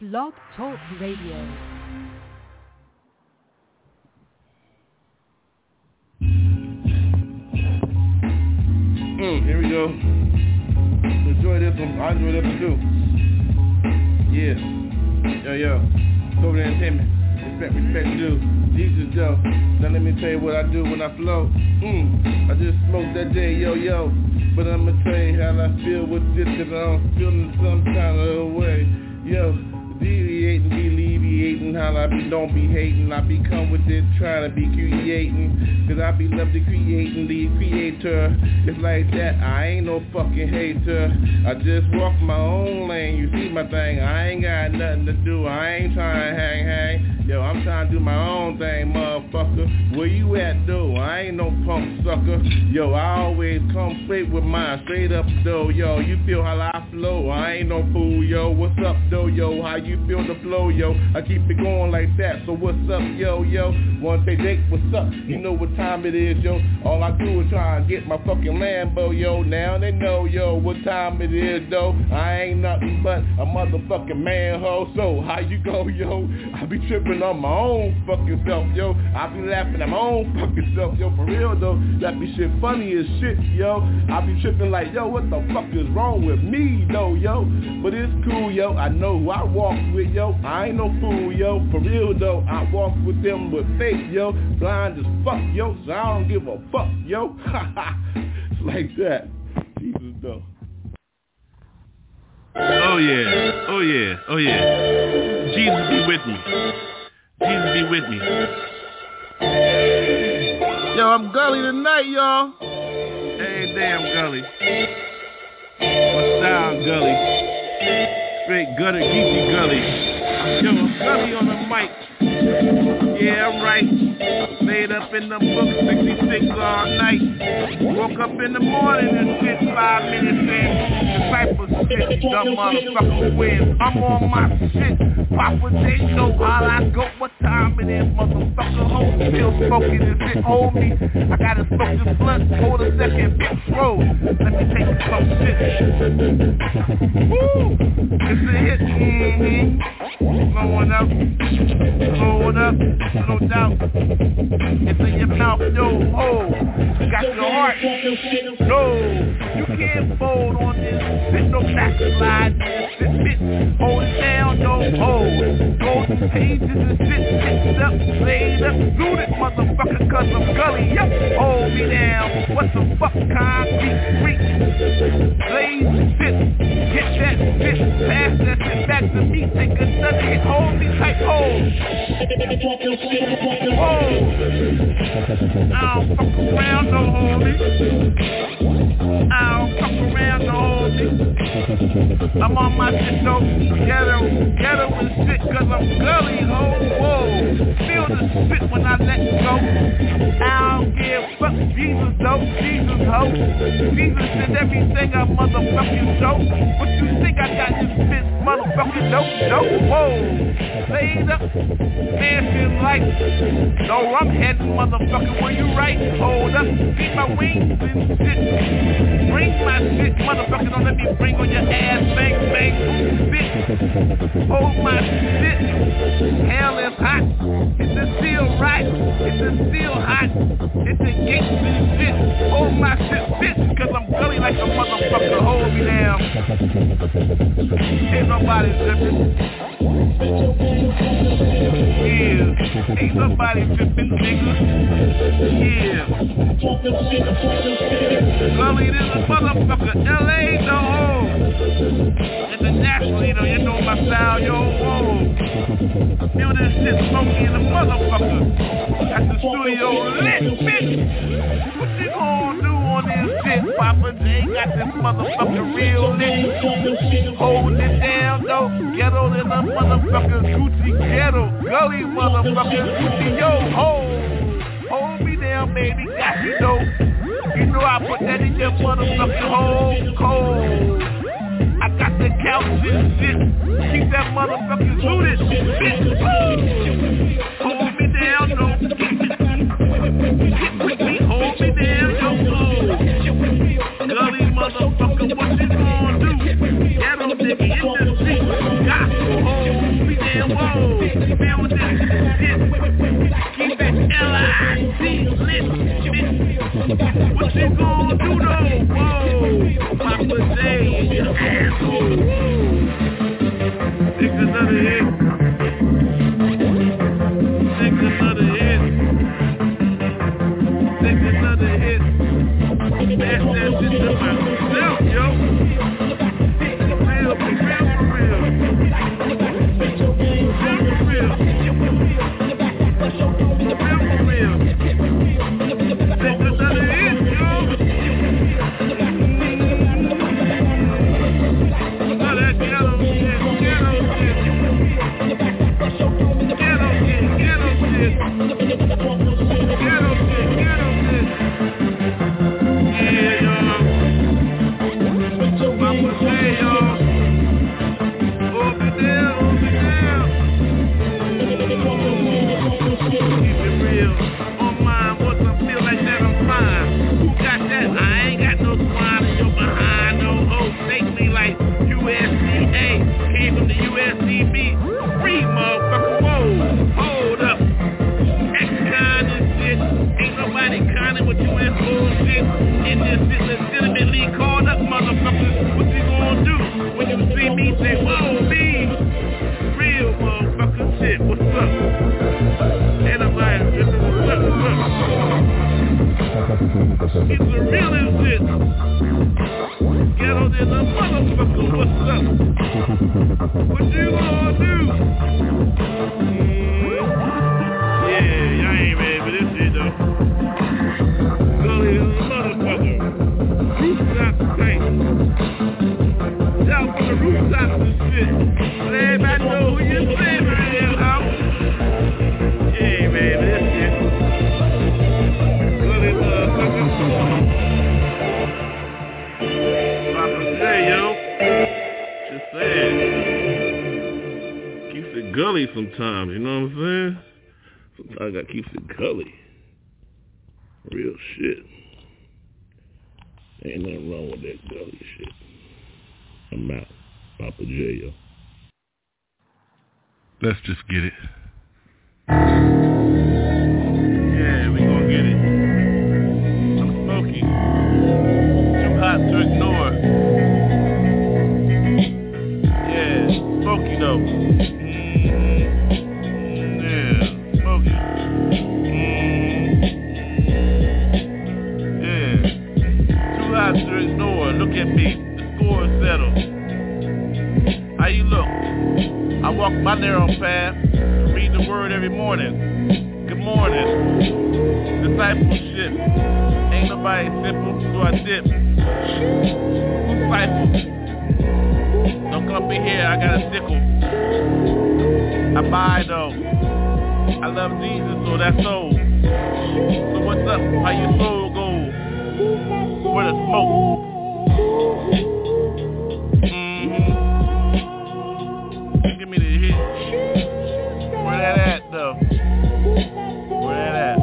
Blog Talk Radio. Here we go. Enjoy this one. I enjoy this one too. Yeah. Yo. Cobra Entertainment. Respect due. Jesus, yo. Now let me tell you what I do when I flow. I just smoked that day, yo. But I'ma tell you how I feel with this, cause I'm feeling some kind of way. Yo. Deviating, alleviating, how I be, don't be hating. I be come with this, trying to be creating, cause I be love to creating, the creator. It's like that, I ain't no fucking hater. I just walk my own lane, you see my thing. I ain't got nothing to do, I ain't trying to hang. Yo, I'm trying to do my own thing, motherfucker. Where you at, though? I ain't no punk sucker. Yo, I always come straight with mine, straight up, though. Yo, you feel how I flow, I ain't no fool, yo. What's up, though, yo? How you feel the flow, yo? I keep it going like that, so what's up, yo? Once they take what's up, you know what time it is, yo. All I do is try and get my fucking Lambo, yo. Now they know, yo, what time it is, though. I ain't nothing but a motherfucking manhole, so how you go, yo? I be tripping on my own fucking self, yo. I be laughing at my own fucking self, yo, for real, though. That be shit funny as shit, yo. I be tripping like, yo, what the fuck is wrong with me, though, yo? But it's cool, yo. I know who I walk with, yo. I ain't no fool, yo. For real, though, I walk with them with faith, yo. Blind as fuck, yo. So I don't give a fuck, yo. Ha ha. It's like that. Jesus, though. Oh yeah. Oh yeah. Oh yeah. Jesus be with me. Jesus be with me. Yo, I'm gully tonight, y'all. Hey, damn gully. My style gully. Straight gutter, geeky gully. Yo, I'm gully on the mic. Yeah, I'm right. Laid up in the book, 66 all night. Woke up in the morning and shit, 5 minutes in. Disciples shit, you dumb motherfucker win. I'm on my shit. Poppa J know all I go. What time it is, motherfucker? Ho, still smoking this shit, hold me. I gotta smoke this blunt, hold a second, bitch, roll. Let me take a smoke shit. Woo! It's a hit, Blowing up, no doubt. It's in your mouth, yo, oh. Got your heart, no. You can't fold on this, bitch, no backslide, bitch. Hold it down, no, hold. Golden pages and shit, picked up, laid up. Do this, motherfucker, cause I'm gully, yup. Hold me down, what the fuck, concrete, freak. Blaze, shit, get that bitch. Pass that shit back to me, take another hit, hold me tight, hold. Hold. I don't fuck around, no homie. I'm on my shit, though. Get him and shit, cause I'm gully, ho. Whoa. Feel the spit when I let go. I don't give a fuck, Jesus, though. Jesus, ho. Jesus did everything I motherfucking show. What you think I got? This bitch motherfucking dope, whoa. Laid up, dancing like. No, I'm heading motherfucking where you right. Hold up, beat my wings and shit. Bring my shit, motherfucker, don't let me bring on your ass. Bang, bang, boom, bitch. Hold my shit. Hell is hot. It's a seal right. It's a seal hot. It's a gate and shit. Hold my shit, bitch, cause I'm gully like a motherfucker. Hold me down. Ain't nobody trippin'. Yeah. Ain't nobody trippin', nigga. Yeah. Gully, this is a motherfucker. L.A. no home. International, you know my style, yo. Whoa. I feel this shit smoky in the motherfucker. Got the studio lit, bitch. What you gonna do? This shit, Poppa J got this motherfucker real nigga. Hold it down, though. Ghetto in the motherfucker, Gucci ghetto, gully motherfucker, Gucci yo. Hold me down, baby, got you though. You know I put that in your motherfucking hole, cold. I got the couch and shit. Keep that motherfucking rooted, bitch. Hold me down, though. Hold me down, though. Gully motherfucker, what you gonna do? Get on the industry, got to hold. man, whoa, bitch, man, with that, keep that L-I-C, listen, bitch, what you gonna do though, whoa, Poppa J in your asshole, take another hit, take another hit, take another hit, pass that shit to myself, yo, sometimes, you know what I'm saying? Sometimes I gotta keep it gully. Real shit. Ain't nothing wrong with that gully shit. I'm out. Poppa J, yo. Let's just get it. Yeah, we gonna get it. I'm smoky. Too hot to ignore. Yeah, smoky though. Look at me, the score is settled. How you look? I walk my narrow path, read the word every morning. Good morning. Discipleship. Ain't nobody simple, so I dip. Disciple. Don't come up in here, I got a sickle. I buy though. I love Jesus, so that's soul. So what's up? How your soul goes? Where the smoke? Mm-hmm. Give me the hit. Where that at though? Where that at?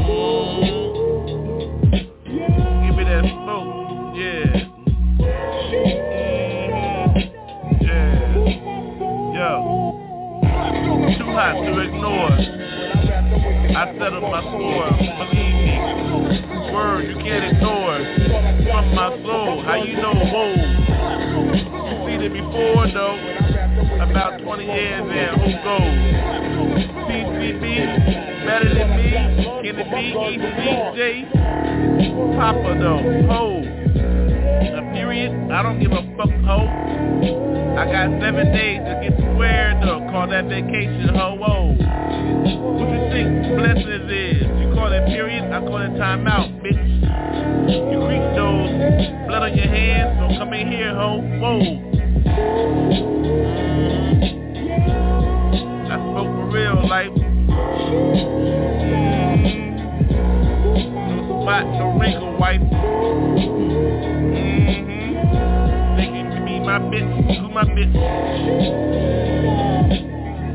Mm-hmm. Give me that smoke. Yeah. Mm-hmm. Yeah. Yo. Too hot to ignore. I settled my score. Believe me. Word you can't ignore. From my soul, how you know, whoa. You seen it before though, about 20 years and who goes? TCB, better than me, can it be ECJ? Papa though, ho. A period, I don't give a fuck, ho. I got 7 days to get squared up, call that vacation, ho, whoa. What you think blessings is? You call it period, I call it time out, bitch. You creep those, blood on your hands, don't come in here, ho, whoa. I spoke for real life. No spot, no wrinkle wife. Thinking to be my bitch, who my bitch.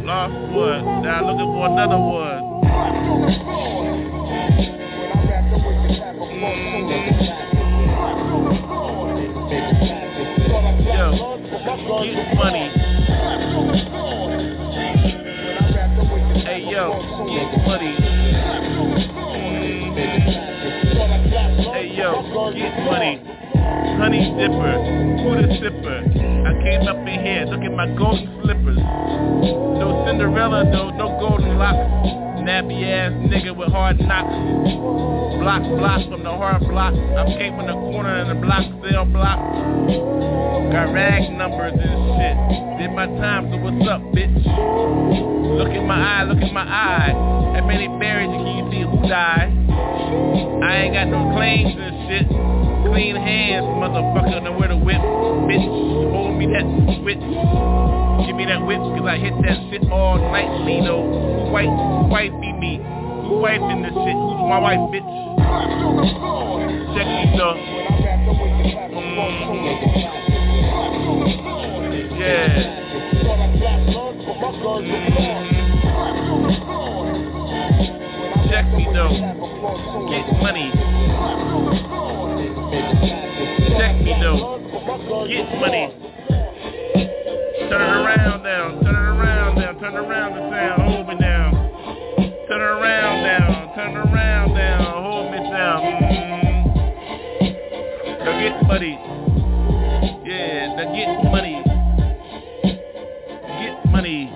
Lost one, now looking for another one. Yo, get money. dipper, who the sipper? I came up in here, look at my golden slippers. No Cinderella though, no golden locks. Nappy ass nigga with hard knocks. Block, block from the hard block. I'm came in the corner in the block, sale block. Got rag numbers and shit. Did my time, so what's up, bitch? Look at my eye, look at my eye. How many berries can you see who died? I ain't got no claims and shit. Clean hands, motherfucker, know where to whip. Bitch, hold me that switch. Give me that whip, cause I hit that shit all night, Lino. White, white be me. Who wiping this shit? Who's my wife, bitch? Check these up. Yeah. Check me though. Get money. Check me though, get money. Turn it around down, turn it around down, turn it around the sound, hold me down. Turn it around down, turn it around down, hold me down. Now get money, yeah. Now get money,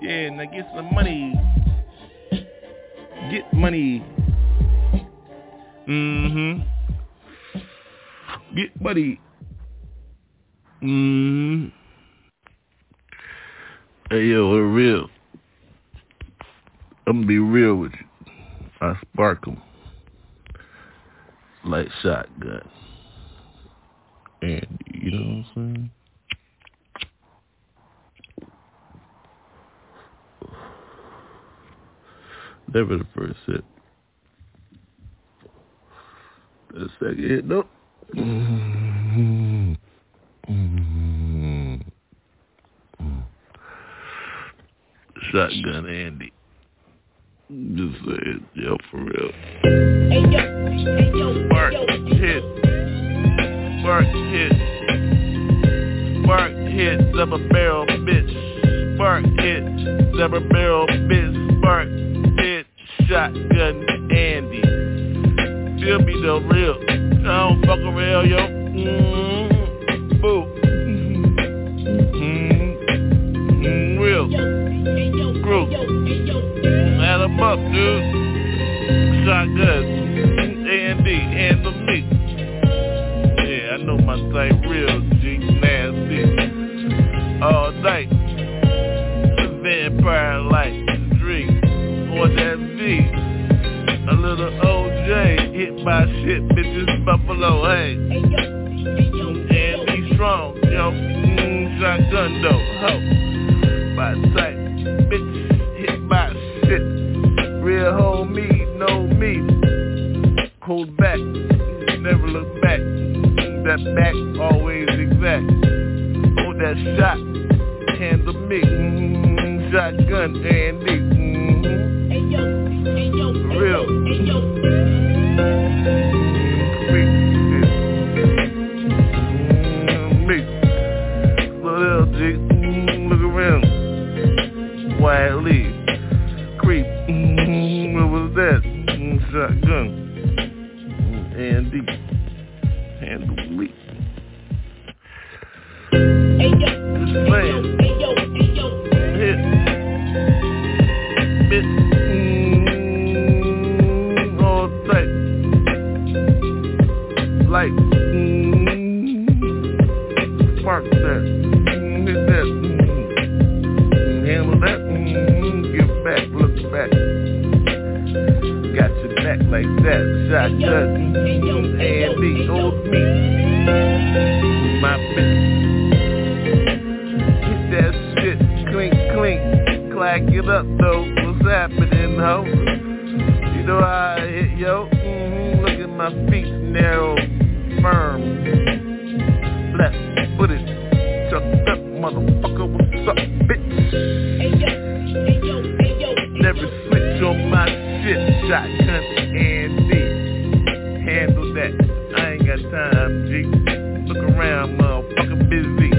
yeah. Now get some money, get money. Mm-hmm. Get buddy. Hey yo, we're real. I'm gonna be real with you. I sparkle like shotgun. And you know what I'm saying? Never the first hit. The second hit, nope. Shotgun Andy. Just saying, yo, for real. Spark hit. Spark hit. Spark hit, double barrel bitch. Spark hit, double barrel bitch. Spark hit, shotgun Andy. Feel me though, real. I don't fuck around, yo. Boo. Real. Group. Add them up, dude. Shotgun. A&D. And the meat. Yeah, I know my type. Real G. Nasty. All night. Vampire light. Drink. Or that V. A little OJ, hit by shit, bitches, buffalo, hey. And be strong, yo, shotgun, though, ho. By sight, bitch, hit by shit. Real homie, no meat. Hold back, never look back. That back, always exact. Hold that shot, handle me. Shotgun, and me. Real. Me. Little G. Look around. Wildly. Creep. What was that? Shotgun. Andy. Handle me. Just playing. Hit. Bitch. Like, spark that, hit that, handle that, give back, look back, got your back like that, shotgun, and me, old me, my bitch, hit that shit, clink, clink, clack it up though, what's happening, ho, you know how I hit, yo, look at my feet, narrow, firm, left footed, chucked up, motherfucker, what's up, bitch? Never switch on my shit, shotgun and D. Handle that, I ain't got time, G. Look around, motherfucker, busy,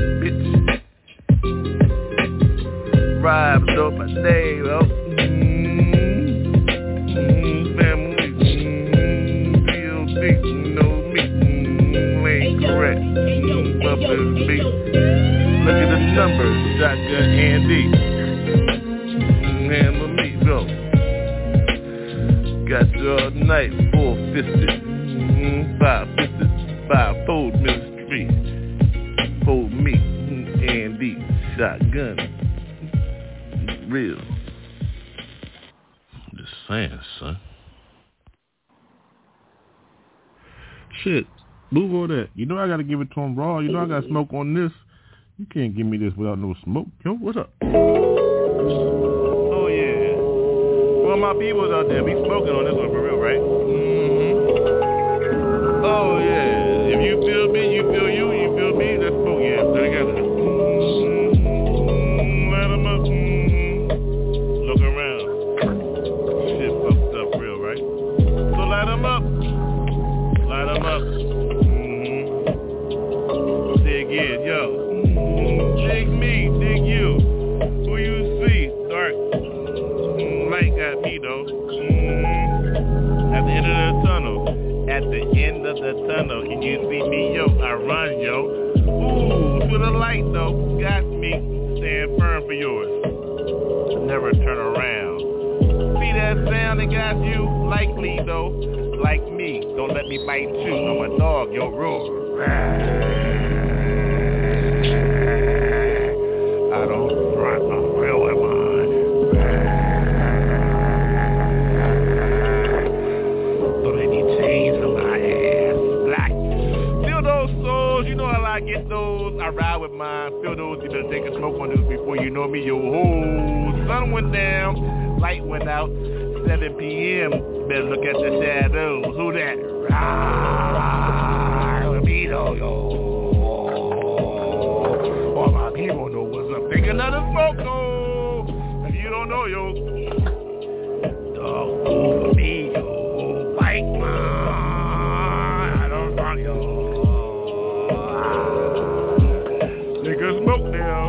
bitch. Rhymes though, my day, though. Correct. numbers, shotgun handy. Man, let me go. Got you all night, four-fisted, five-fisted, five-fold ministry. Hold me, handy, shotgun, it's real. I'm just saying, son. Shit, move all that. You know I gotta give it to him raw. You know I got smoke on this. You can't give me this without no smoke. Yo, what's up? Oh yeah. Well, my people's out there be smoking on this one for real, right? Mm-hmm. Oh yeah. If you feel me, you feel you. You feel me. Let's smoke, yeah. Let it go. Let 'em up. Look around. Shit fucked up real, right? So light 'em up. Light 'em up. Mm-hmm. Dig in, yo. Mm-hmm. Dig me, dig you. Who you see? Dark. Light got me though. Mm-hmm. At the end of the tunnel. At the end of the tunnel. Can you see me, yo? I run, yo. Ooh, to the light though. Got me. Stand firm for yours. Never turn around. See that sound that got you? Likely though. Like me, don't let me bite you. I'm a dog, yo, roar. I don't front, I'm real with mine. Don't let me change on my ass. Black. Feel those souls, you know how I get those. I ride with mine. Feel those, you better take a smoke on those before you know me, yo. Oh, sun went down, light went out. 7 p.m. Better look at the shadows. Who that? Rawr, libido, yo. All my people know what's up. Take another smoke, yo. If you don't know, yo. Dog food for me, yo. Bike, man. I don't want, yo. Take a smoke now.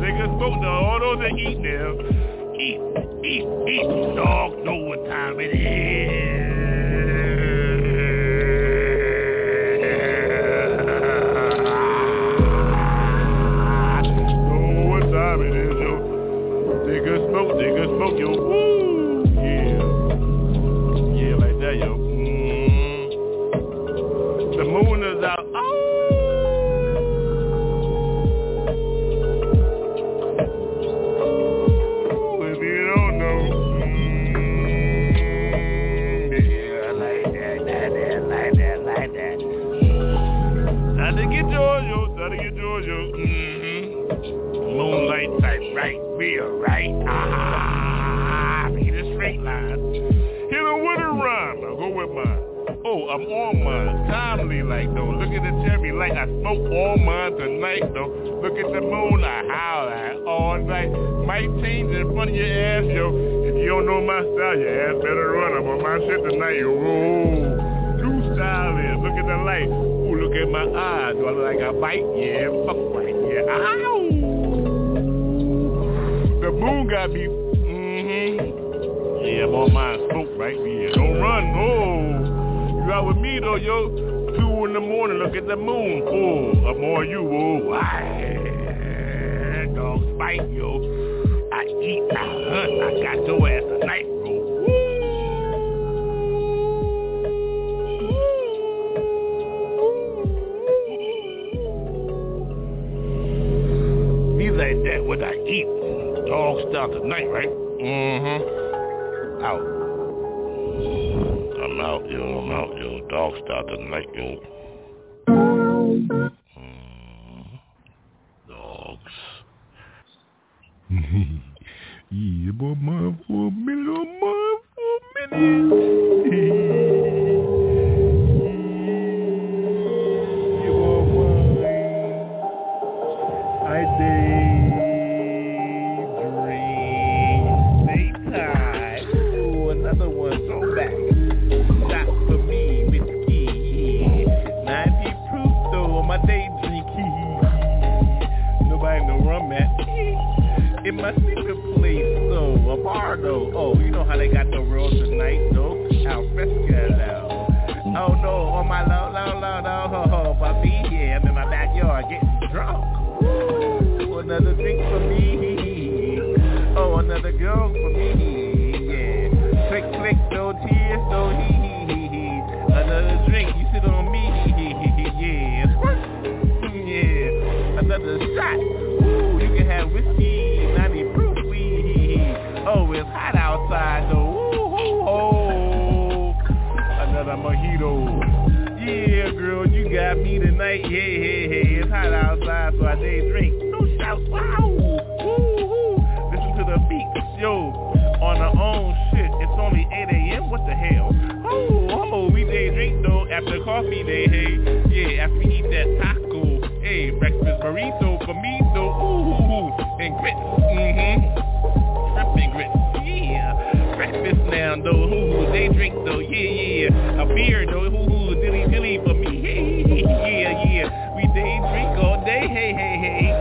Take a smoke now. All those that eat now. Eat, dog, know what time it is. Know what time it is, yo. Take a smoke, yo. Woo, yeah. Yeah, like that, yo. Mm. The moon is out. Right, real, right, ah, in a straight line. Hit a winter rhyme, I'll go with mine. Oh, I'm on mine, timely like though. Look at the cherry light, I smoke all mine tonight though. Look at the moon, I howl at all night. Might change in front of your ass, yo. If you don't know my style, your ass better run. I'm on my shit tonight, yo. Ooh, new style is, look at the light. Ooh, look at my eyes, do I look like a bite? Yeah, fuck right, yeah, ow. The moon got me, yeah, I'm on my smoke right here. Don't run, oh, you out with me though, yo. 2 in the morning, look at the moon, oh, I'm on you, oh, I dog spike, yo. I eat, I hunt, I got your ass tonight, bro. Be like that, what I eat. Dog style tonight, right? Mm-hmm. Out. I'm out, yo. I'm out, yo. Dog style tonight, yo. Dogs. Yeah, boy, mine for a minute. Oh, mine for a minute. In my secret place, so a bar though. Oh, you know how they got the world tonight, though. How fresca now. Oh no, on my low, low, low, low, ho, ho, puppy. Yeah, I'm in my backyard getting drunk. Woo. Oh, another drink for me. Oh, another girl for me. Yeah. Click, click, no tears, no hee. Another drink, you sit on me. Yeah. Yeah. Another shot. Ooh, you can have whiskey, 90 proof weed. Oh, it's hot outside, though. Ooh, oh. Another mojito. Yeah, girl, you got me tonight. Yeah, yeah, yeah. It's hot outside, so I dare drink. No shout, wow, woo-hoo. Listen to the beats, yo. On our own shit. It's only 8 a.m. What the hell? Oh, we dare drink though after coffee day. Hey, yeah, after we eat that taco. Hey, breakfast burrito, comido, ooh, and grits. Shrimp and grits. Yeah, breakfast now though. Ooh, they drink though. Yeah, yeah. A beer though. Ooh. Dilly for me, hey, yeah, yeah. We day drink all day, hey, hey, hey.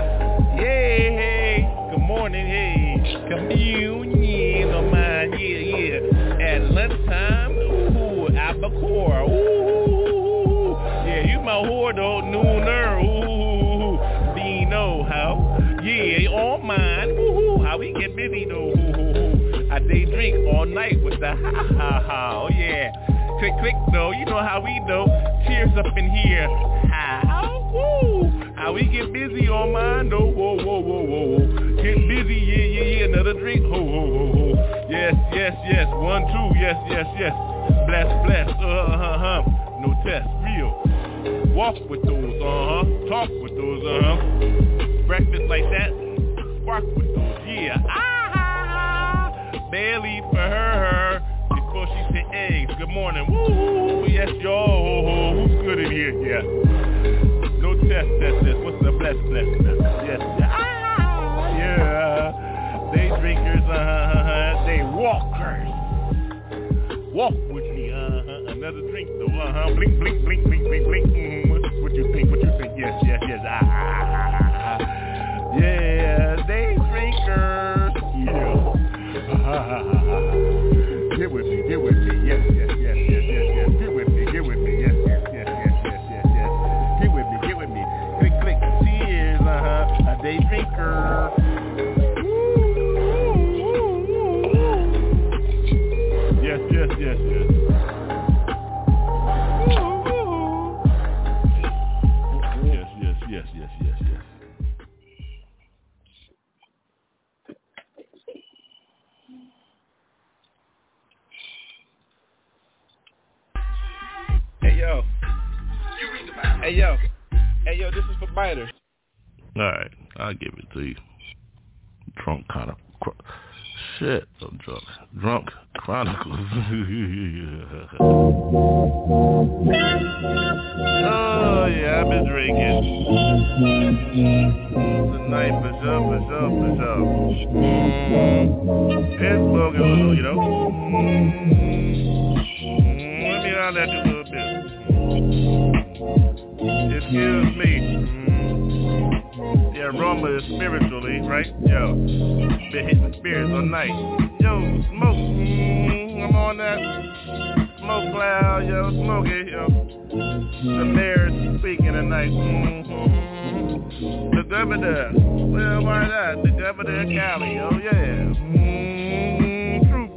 Yeah, hey, good morning, hey. Communion on mine, yeah, yeah. At lunchtime, ooh, albacore, ooh. Yeah, you my whore, though, nooner, ooh. Dino, how? Yeah, on mine, ooh, how we get busy, though, ooh. I day drink all night with the ha-ha-ha, oh, yeah. Click, click, though, you know how we do. Cheers up in here. Woo. How we get busy on mine, though. Whoa, whoa, whoa, whoa. Get busy, yeah, yeah, yeah. Another drink. Ho, ho, ho, ho. Yes, yes, yes. 1, 2. Yes, yes, yes. Bless, bless. No test. Real. Walk with those, Talk with those, Breakfast like that. Spark with those, yeah. Barely for her. Before she said eggs, good morning, woo, yes, y'all, who's good in here, yeah, no test, what's the bless, yes, yeah, they drinkers, they walkers, walk with me, another drink, though, blink, blink, blink, blink, blink, blink, what you think, yes, yeah, they drinkers, yeah, Get with me, yes, get with me, yes, get with me, click, cheers, a day drinker, yes, Hey yo, this is for biters. Alright, I'll give it to you. Drunk Chronicles. Shit, I'm drunk. Drunk Chronicles. Oh yeah, I've been drinking. Tonight, for sure. It's bogus, you know. Let me holler at you a little bit. Excuse me. The aroma is spiritually, right? Yo, been hitting spirits all night. Yo, smoke. I'm on that smoke cloud, yo, smoke it, yo. The mayor's speaking tonight. The governor. Well, why not? The governor of Cali, oh yeah. Truth.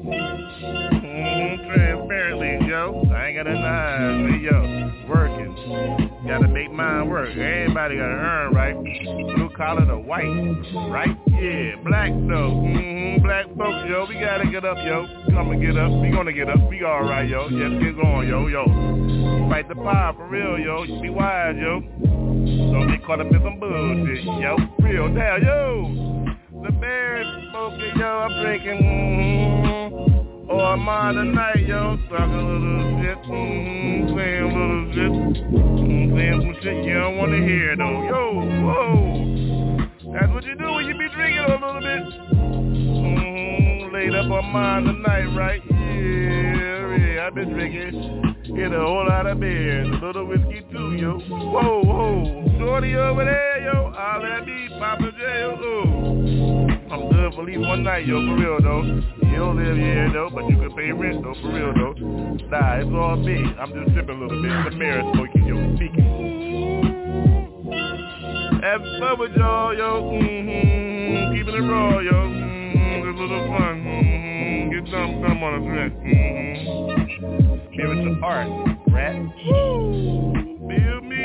Transparently, yo. I ain't got an eye, yo. Working. Gotta make mine work. Everybody gotta earn, right? Blue collar to white, right? Yeah, black though. Black folks, yo, we gotta get up, yo. Come and get up. We gonna get up. We all right, yo. Yes, get going, yo. Fight the power for real, yo. Be wise, yo. Don't get caught up in some bullshit, yo. Real now, yo. The bear's smoking, yo. I'm drinking. Oh, I'm on tonight, yo, talking a little shit, playing a little shit, playing some shit you don't want to hear, though, yo, whoa, that's what you do when you be drinking a little bit, laid up on mine tonight, right, yeah, I've been drinking, get a whole lot of beers, a little whiskey too, yo, whoa, shorty over there, yo, holler at me, Poppa J, yo, I'm good for at least one night, yo, for real, though. You don't live here, though, but you can pay rent, though, for real, though. Nah, it's all me. I'm just tripping a little bit. The mirror smoking, yo, speaking. Have fun with y'all, yo. Keeping it raw, yo. It's a little fun. Get some on us, man. Give it to art, rat. Build me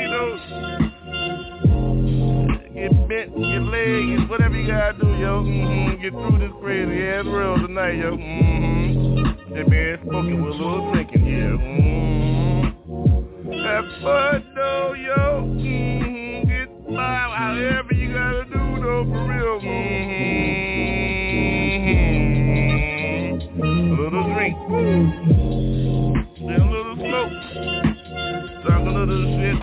those. Get bent, get legs, whatever you gotta do, yo. Get through this crazy ass world tonight, yo. That man spoken with a little drinking here. Have fun, though, yo. Get by, however you gotta do, though, for real. A little drink, then a little smoke. Talk a little shit.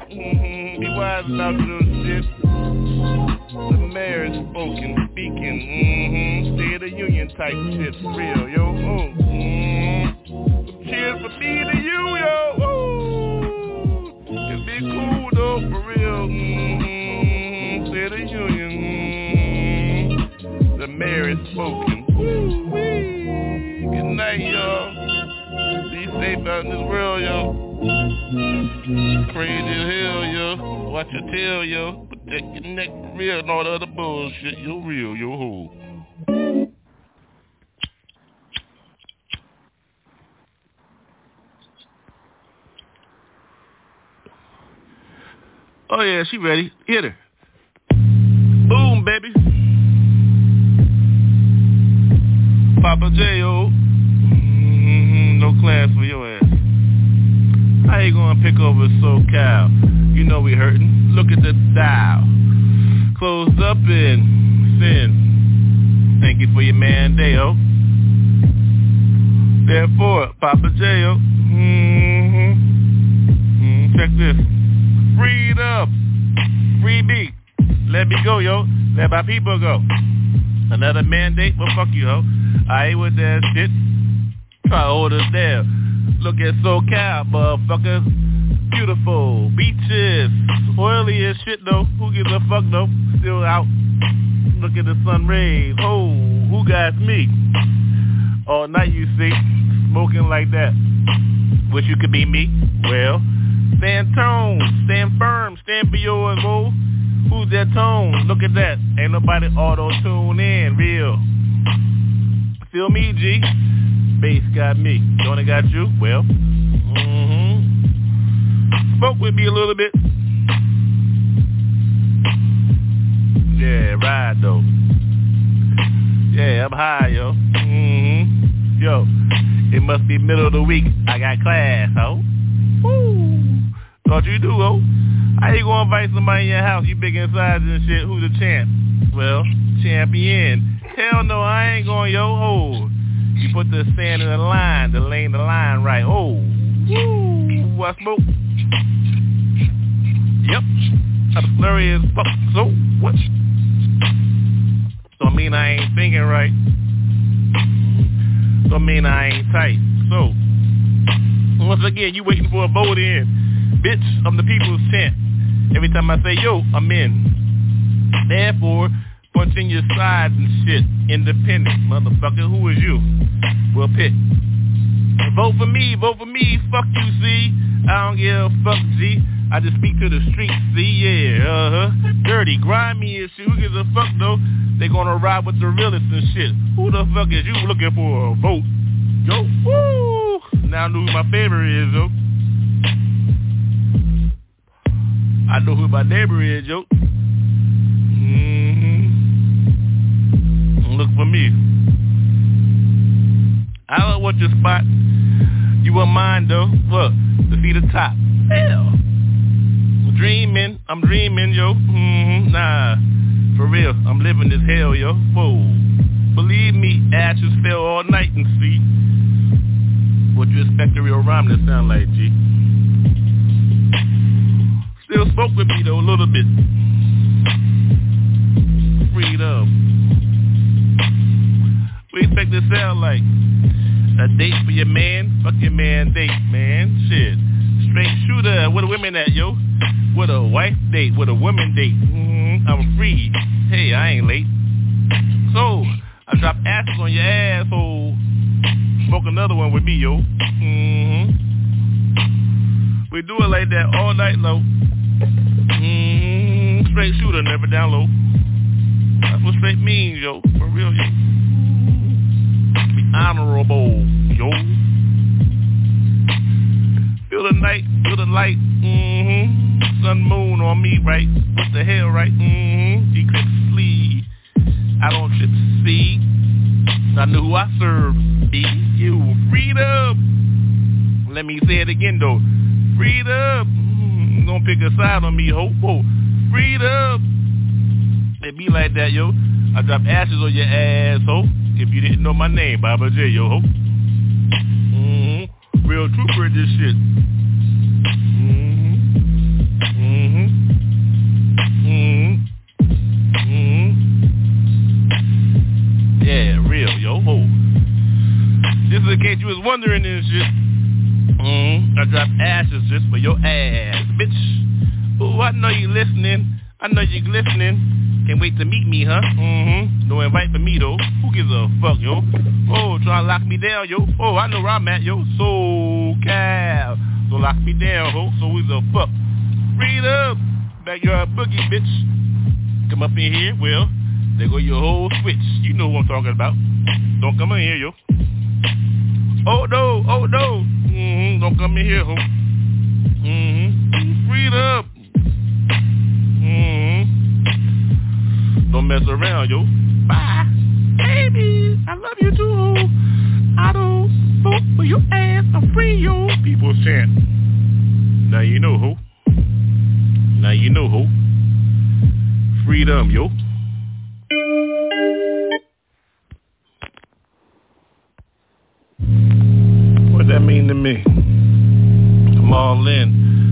Be wise about your shit. The mayor is spoken, speaking. Stay at the union type shit, for real, yo. Cheers for me to you, yo. It's be cool though, for real. Stay at the union. The mayor is spoken. Good night, y'all. Be safe out in this world, yo. Crazy hell, yo. Watch your tail, yo. Protect your neck, for real, and all the other bullshit. You're real, you're whole. Oh yeah, she ready. Hit her. Boom, baby. Poppa J, oh. No class for your ass. How you gonna pick over SoCal? You know we hurtin'. Look at the dial. Closed up in sin. Thank you for your man day, oh. Therefore, Poppa J, oh. Check this. Freedom, free me, let me go, yo, let my people go. Another mandate, well fuck you, ho. I ain't with that shit. Try to hold us down. Look at SoCal, motherfuckers. Beautiful beaches, oily as shit though. Who gives a fuck though? Still out. Look at the sun rays. Oh, who got me? All night you see, smoking like that. Wish you could be me. Well. Stand tone, stand firm, stand for your goal. Who's that tone? Look at that. Ain't nobody auto-tune in, real. Feel me, G? Bass got me. Don't it got you? Well, Spoke with me a little bit. Yeah, ride though. Yeah, I'm high, yo. Yo, it must be middle of the week. I got class, ho. Woo. Thought you do, oh. How you gonna invite somebody in your house? You big in size and shit. Who's the champ? Well, champion. Hell no, I ain't going, yo. Oh, you put the sand in the line, the line right. Oh, woo. I smoke. Yep, I'm slurry as fuck. So what? Don't mean I ain't thinking right. Don't mean I ain't tight. So. Once again, you waiting for a vote in. Bitch, I'm the people's champ. Every time I say yo, I'm in. Therefore, punching your sides and shit. Independent, motherfucker, who is you? Well, pick. Vote for me, fuck you, see? I don't give a fuck, G. I just speak to the streets, see? Yeah, Dirty, grimy and shit. Who gives a fuck, though? They gonna ride with the realists and shit. Who the fuck is you looking for a vote? Yo, woo! Now I know who my favorite is, yo. I know who my neighbor is, yo. Look for me. I don't want your spot. You want mine, though. Look, to see the top. Hell. Dreaming. I'm dreaming, yo. Nah. For real. I'm living this hell, yo. Whoa. Believe me, ashes fell all night and see. What you expect a real rhyme to sound like, G? Still spoke with me, though, a little bit. Freedom. What you expect to sound like? A date for your man? Fuck your man date, man. Shit. Straight shooter. Where the women at, yo? What a wife date. What a woman date. I'm free. Hey, I ain't late. So, I drop asses on your asshole. Smoke another one with me, yo. We do it like that all night, low. straight shooter, never down low. That's what straight means, yo. For real, yo. Be honorable, yo. Feel the night, feel the light, mm-hmm. Sun, moon on me, right? What the hell, right? Mm-hmm. Eclipse sleeve. I don't trip to see. I know who I serve. Be you. Freedom. Let me say it again, though. Freedom. Don't pick a side on me, ho. Whoa. Freedom. It be like that, yo. I drop ashes on your ass, ho. If you didn't know my name, Poppa J, yo, ho. Mm-hmm. Real trooper at this shit. Mm-hmm. Mm-hmm. Mm-hmm. Yeah, real, yo, ho. Just in case you was wondering this shit, I dropped ashes just for your ass, bitch. Ooh, I know you listening, I know you glistening. Can't wait to meet me, huh? Mm-hmm. No invite for me, though. Who gives a fuck, yo? Oh, try to lock me down, yo. Oh, I know where I'm at, yo. So cal. So lock me down, ho. So who's a fuck? Freedom. Backyard boogie, bitch. Come up in here, well. There go your whole switch. You know what I'm talking about. Don't come in here, yo. Oh, no. Oh, no. Mm-hmm. Don't come in here, ho. Mm-hmm. Freedom. Mm-hmm. Don't mess around, yo. Bye. Baby, I love you, too, ho. I don't vote for your ass. I'm free, yo. People chant. Now you know, ho. Now you know, ho. Freedom, yo. What that mean to me? I'm all in.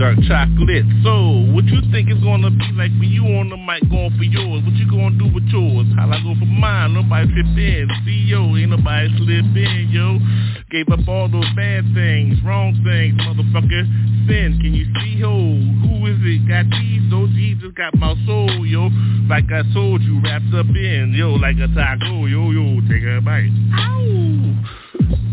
dark chocolate. So, what you think it's gonna be like when you on the mic going for yours? What you gonna do with yours? How I go for mine? Nobody fit in, see yo, ain't nobody slip in, yo. Gave up all those bad things, wrong things, motherfucker. Sin, can you see, yo? Who is it? Got these, oh Jesus got my soul, yo. Like I told you, wrapped up in, yo, like a taco, yo, take a bite. Ow!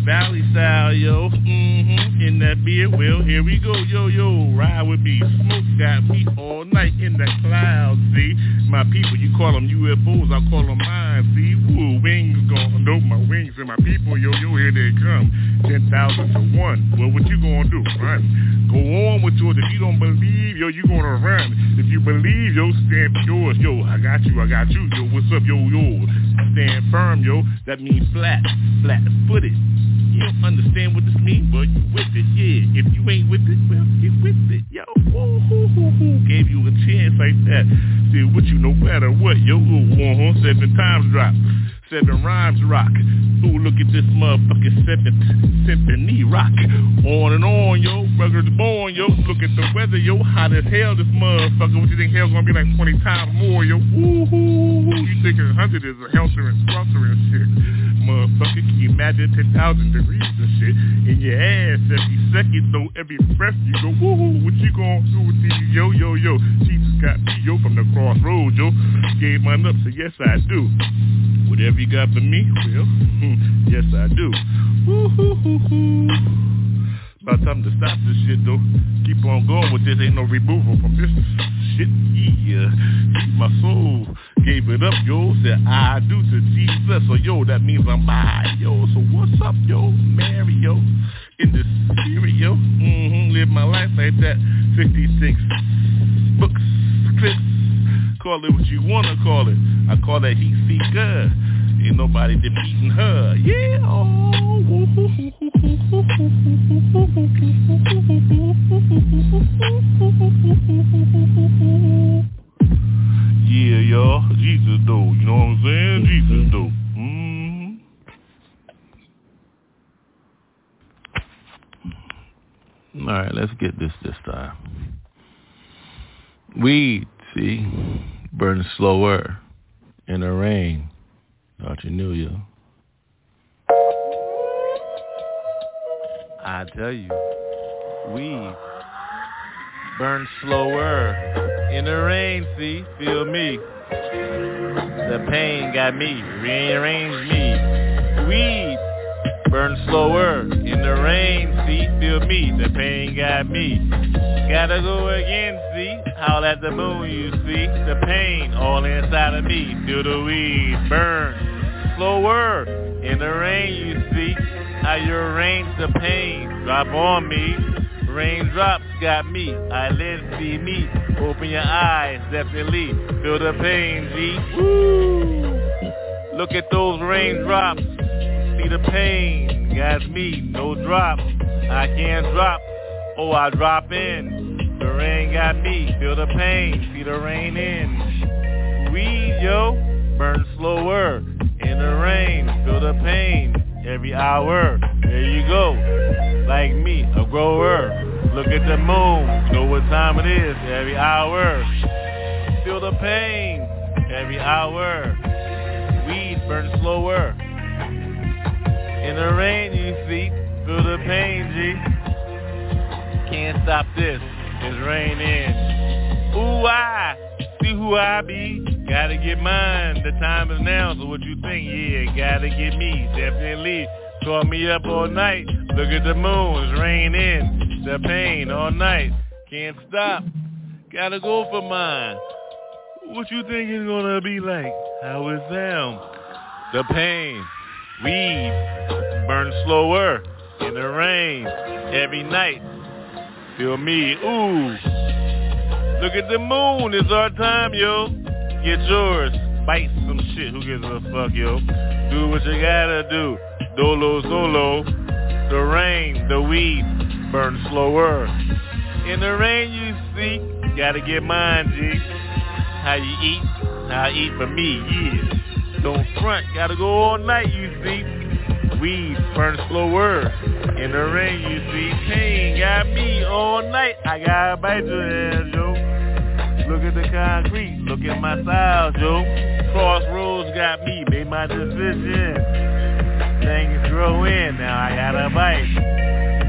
Valley style, yo, mm-hmm, in that beer, well, here we go, yo, ride with me, smoke got me all night in the clouds, see, my people, you call them UFOs, I call them mine, see, woo, wings gone, no, my wings and my people, yo, here they come, 10,000 to 1, well, what you gonna do, run, go on with yours, if you don't believe, yo, you gonna run, if you believe, yo, stand for yours, yo, I got you, yo, what's up, yo, stand firm, yo, that means flat-footed. You don't understand what this means, but you with it, yeah. If you ain't with it, well, get with it, yo. Who gave you a chance like that? See what you, no matter what, yo. 7 times drop, 7 rhymes rock. Ooh, look at this motherfucking 7th symphony rock. On and on, yo. Brother's born, yo. Look at the weather, yo. Hot as hell, this motherfucker. What you think hell's gonna be like 20 times more, yo? Woo-hoo. You think 100 is a helter and shelter and shit? Motherfucker, can you imagine 10,000 degrees and shit in your ass every second, though, every breath you go, woo-hoo, what you gonna do with these, yo, Jesus got me, yo, from the crossroads, yo, gave mine up, so yes, I do, whatever you got for me, well, yes, I do, woo-hoo-hoo-hoo. About time to stop this shit, though. Keep on going with this. Ain't no removal from this shit. Yeah. My soul gave it up, yo. Said, I do to Jesus. So, yo, that means I'm by, yo. So, what's up, yo? Mary, yo. In the spirit, yo. Mm-hmm. Live my life like that. 56 books, clips. Call it what you want to call it. I call that heat seeker. Ain't nobody defeating her. Yeah. Oh, woo-hoo-hoo-hoo. Yeah, y'all. Jesus, though. You know what I'm saying? Jesus, though. Mm-hmm. All right, let's get this time. Weed, see? Burn slower. In the Rain. Thought you knew you. I tell you, we burn slower in the rain, see, feel me. The pain got me, rearranged me. We burn slower in the rain, see, feel me. The pain got me. Gotta go again, see, howl at the moon, you see. The pain all inside of me, do the weed, burn slower in the rain, you see. I arrange the pain, drop on me. Raindrops got me, I live, see me. Open your eyes, definitely feel the pain, G. Woo! Look at those raindrops, see the pain. Got me, no drop, I can't drop. Oh, I drop in, the rain got me. Feel the pain, see the rain in. We, yo, burn slower in the rain, feel the pain. Every hour, there you go. Like me, a grower. Look at the moon, know what time it is. Every hour, feel the pain. Every hour, weed burns slower. In the rain, you see, feel the pain, G. Can't stop this, it's raining. Ooh, I see who I be. Gotta get mine, the time is now, so what you think? Yeah, gotta get me, definitely. Call me up all night, look at the moon, it's raining. The pain all night, can't stop, gotta go for mine. What you think it's gonna be like? How it sound? The pain, weed, burn slower, in the rain, every night. Feel me, ooh. Look at the moon, it's our time, yo. Get yours, bite some shit, who gives a fuck, yo. Do what you gotta do, dolo solo. The rain, the weed, burn slower. In the rain you see, gotta get mine, G. How you eat, how I eat for me, yeah. Don't front, gotta go all night, you see. Weed, burn slower. In the rain you see, pain got me all night. I gotta bite your ass, yo. Look at the concrete, look at my style, yo. Crossroads got me, made my decision. Things grow in, now I gotta bite.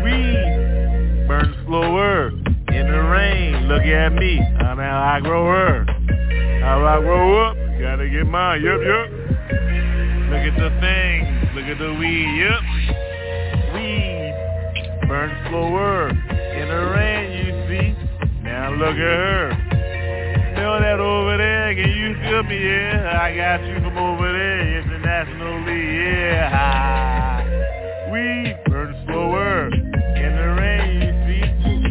Weed, burn slower. In the rain, look at me, now I grow her. How I grow up, gotta get mine, yup, yup. Look at the thing, look at the weed, yup. Weed, burn slower. In the rain, you see, now look at her. Smell that over there, can you feel me, yeah? I got you from over there, internationally, yeah. We burn slower, in the rain you see,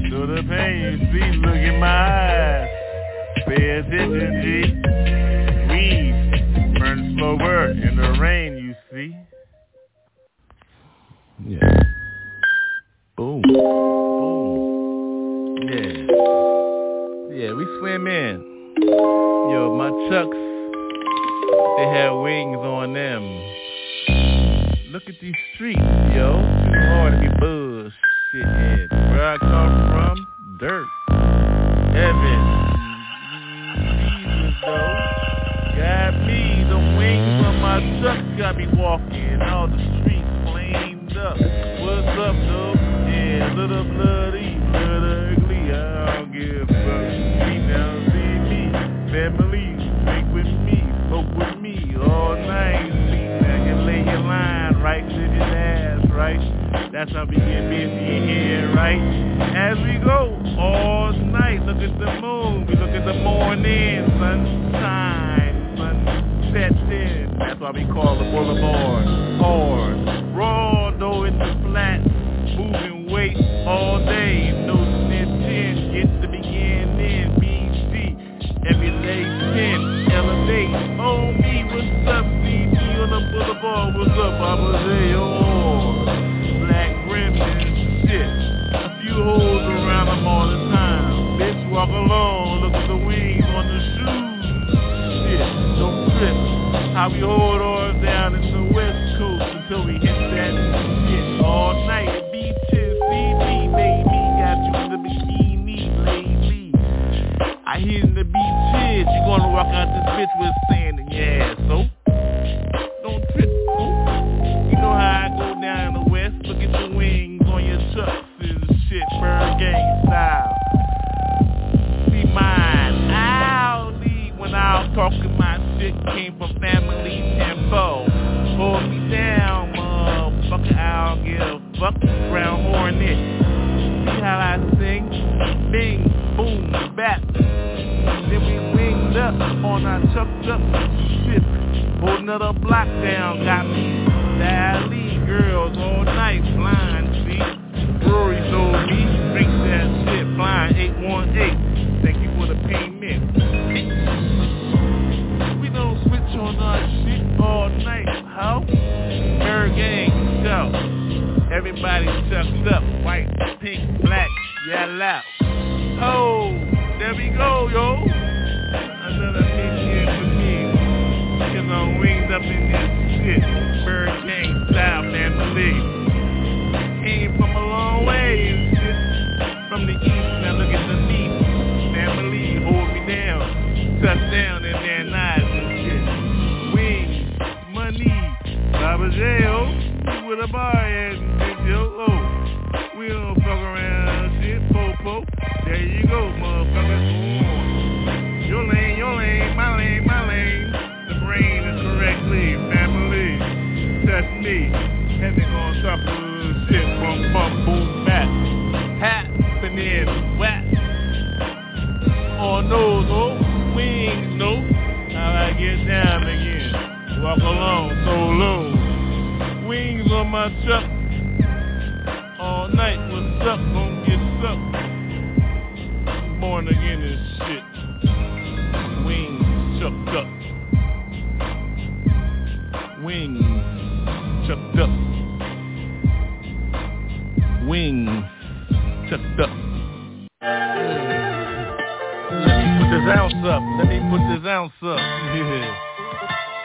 feel the pain you see, look in my eyes, pay attention, G. We burn slower, in the rain you see. Yeah. Boom. Boom. Yeah. Yeah, we swim in. Yo, my Chucks, they had wings on them. Look at these streets, yo. Too hard to be bullshit. Where I come from, dirt. Heaven. Jesus, though. Got me, the wings on my Chucks got me walking. All the streets flamed up. What's up, though? Yeah, little bloody, little ugly. I don't give a fuck. We now see. Family, drink with me, smoke with me all night. I can lay your line right to this ass, right? That's how we get busy here, right? As we go all night, look at the moon, we look at the morning, sunshine, sunset in. That's why we call the boulevard hard. Raw though in the flat, moving weight all day, no snitching, get to begin in. Every day, 10, elevate. Oh, me, what's up, DD on the boulevard? What's up, Poppa J? Oh, black rims and shit. A few holes around them all the time. Bitch, walk alone, look at the wings on the shoes. Shit, don't trip. How we hold ours down in the West Coast until we hit that shit all night. Beaches, CB, baby, got you in the bikini, lady. I hear the beat, shit, you gonna walk out this bitch with sand in your ass. up, round hornet. See how I sing? Bing, boom, bap. Then we winged up on our chucked up ship. Pull another block down, got me. The alley girls all night, blind feet. Rory told me, drink that shit, blind 818. Thank you for the payment. We don't switch on our shit all night, how? Her gang, so everybody chucked up, white, pink, black, yellow. Oh, there we go, yo. Another big year for me, 'cause I'm winged up in this shit, bird gang style, man, believe. Came from a long way, shit, from the east, now look at the meat. Family hold me down, touch down in their knives and shit. Wings, money. Poppa J, oh, with a bar and bitch, yo, oh. We don't fuck around, shit, po-po. There you go, motherfucker. Your lane, my lane, my lane. The brain is correctly, family. That's me. And they gon' suffer shit from bump, boom, back. Happening, whack. On those, oh, wings, no. Now I get down again. Walk alone, solo. Wings on my truck. All night, what's up? Gon' get stuck. Born again and shit. Wings chucked up. Wings chucked up. Wings chucked up. Let me put this ounce up. Let me put this ounce up. Yeah.